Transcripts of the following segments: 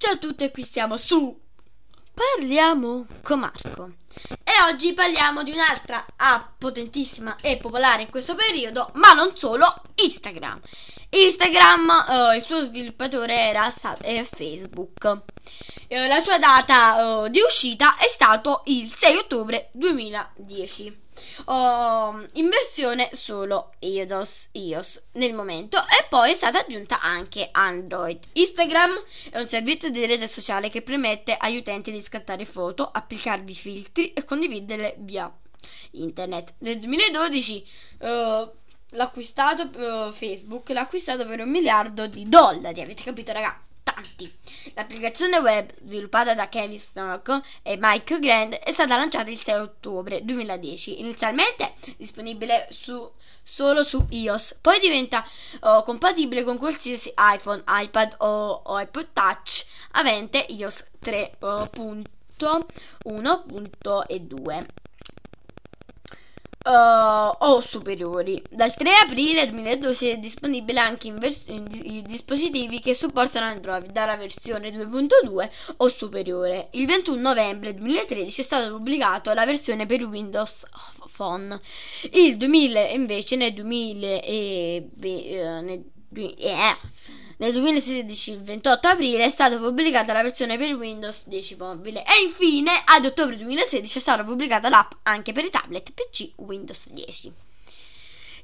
Ciao a tutti, qui siamo su Parliamo con Marco e oggi parliamo di un'altra app potentissima e popolare in questo periodo, ma non solo, Instagram, il suo sviluppatore era stato Facebook. La sua data di uscita è stato il 6 ottobre 2010. In versione solo iOS nel momento, e poi è stata aggiunta anche Android. Instagram è un servizio di rete sociale che permette agli utenti di scattare foto, applicarvi filtri e condividerle via internet. Nel 2012 Facebook l'ha acquistato per $1 miliardo. Avete capito, ragazzi? Tanti. L'applicazione web sviluppata da Kevin Stock e Mike Grand è stata lanciata il 6 ottobre 2010. Inizialmente disponibile solo su iOS, poi diventa compatibile con qualsiasi iPhone, iPad o iPod Touch avente iOS 3.1.2. O superiori. Dal 3 aprile 2012 è disponibile anche in dispositivi che supportano Android dalla versione 2.2 o superiore. Il 21 novembre 2013 è stata pubblicata la versione per Windows Phone. Nel 2016, il 28 aprile, è stata pubblicata la versione per Windows 10 mobile e infine ad ottobre 2016 è stata pubblicata l'app anche per i tablet PC Windows 10.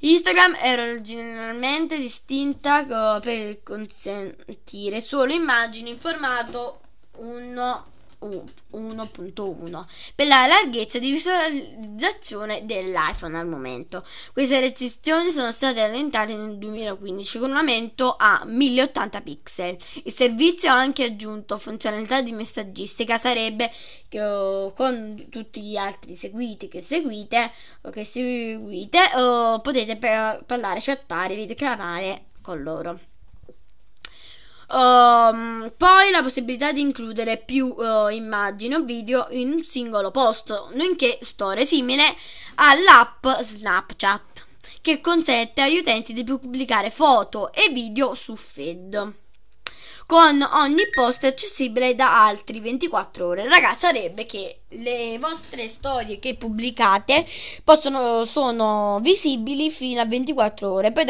Instagram era originalmente distinta per consentire solo immagini in formato 1.1 per la larghezza di visualizzazione dell'iPhone al momento. Queste restrizioni sono state allentate nel 2015 con un aumento a 1080 pixel. Il servizio ha anche aggiunto funzionalità di messaggistica, sarebbe con tutti gli altri seguite, potete parlare, chattare, videocamare con loro. Poi la possibilità di includere più immagini o video in un singolo post, nonché storie, simile all'app Snapchat, che consente agli utenti di pubblicare foto e video su feed, con ogni post accessibile da altri 24 ore. Raga, sarebbe che le vostre storie che pubblicate sono visibili fino a 24 ore, poi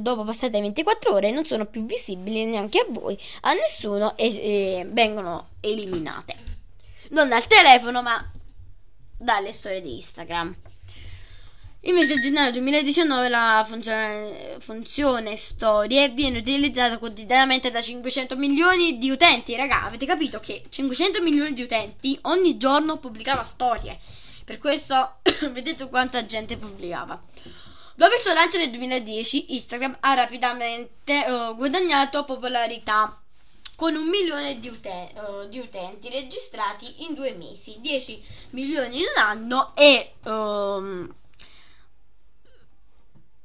dopo passate 24 ore non sono più visibili neanche a voi, a nessuno, e vengono eliminate. Non dal telefono, ma dalle storie di Instagram. Invece a gennaio 2019 la funzione storie viene utilizzata quotidianamente da 500 milioni di utenti. Raga, avete capito che 500 milioni di utenti ogni giorno pubblicava storie? Per questo vedete quanta gente pubblicava. Dopo il suo lancio nel 2010, Instagram ha rapidamente guadagnato popolarità, con 1 milione di utenti registrati in 2 mesi, 10 milioni in un anno e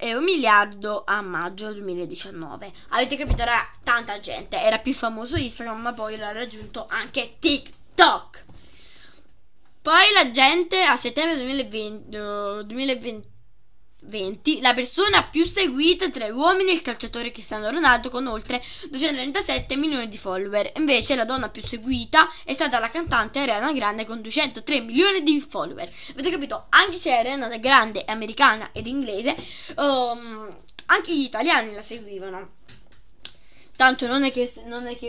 1 miliardo a maggio 2019. Avete capito, raga? Tanta gente. Era più famoso Instagram, ma poi l'ha raggiunto anche TikTok. Poi la gente a settembre 2020, la persona più seguita tra gli uomini è il calciatore Cristiano Ronaldo con oltre 237 milioni di follower. Invece la donna più seguita è stata la cantante Ariana Grande con 203 milioni di follower. Avete capito? Anche se Ariana Grande è americana ed inglese, anche gli italiani la seguivano. Tanto non è che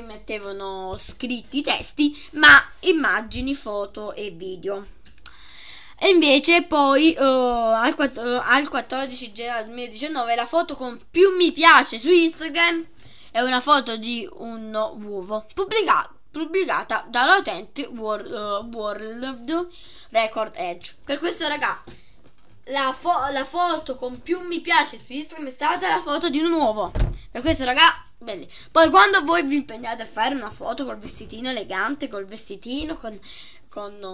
mettevano scritti testi, ma immagini, foto e video. E invece poi al 14 gennaio 2019 la foto con più mi piace su Instagram è una foto di un uovo pubblicata dall'utente World Record Edge. Per questo, raga, la foto con più mi piace su Instagram è stata la foto di un uovo. Per questo, raga, belli. Poi quando voi vi impegnate a fare una foto col vestitino elegante, col vestitino, con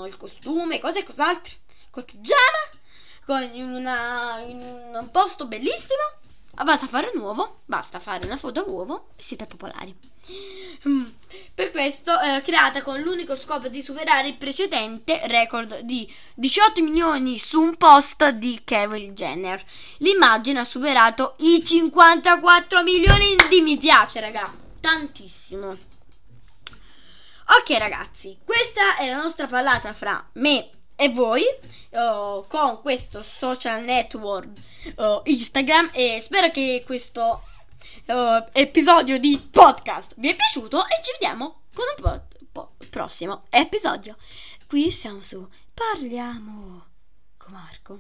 il costume, cose e cos'altro, col pigiama, in un posto bellissimo, basta fare una foto a uovo e siete popolari. Per questo creata con l'unico scopo di superare il precedente record di 18 milioni su un post di Kevin Jenner, l'immagine ha superato i 54 milioni di mi piace, raga, tantissimo. Ok ragazzi, questa è la nostra parlata fra me e voi con questo social network Instagram, e spero che questo episodio di podcast vi è piaciuto e ci vediamo con un prossimo episodio. Qui siamo su Parliamo con Marco.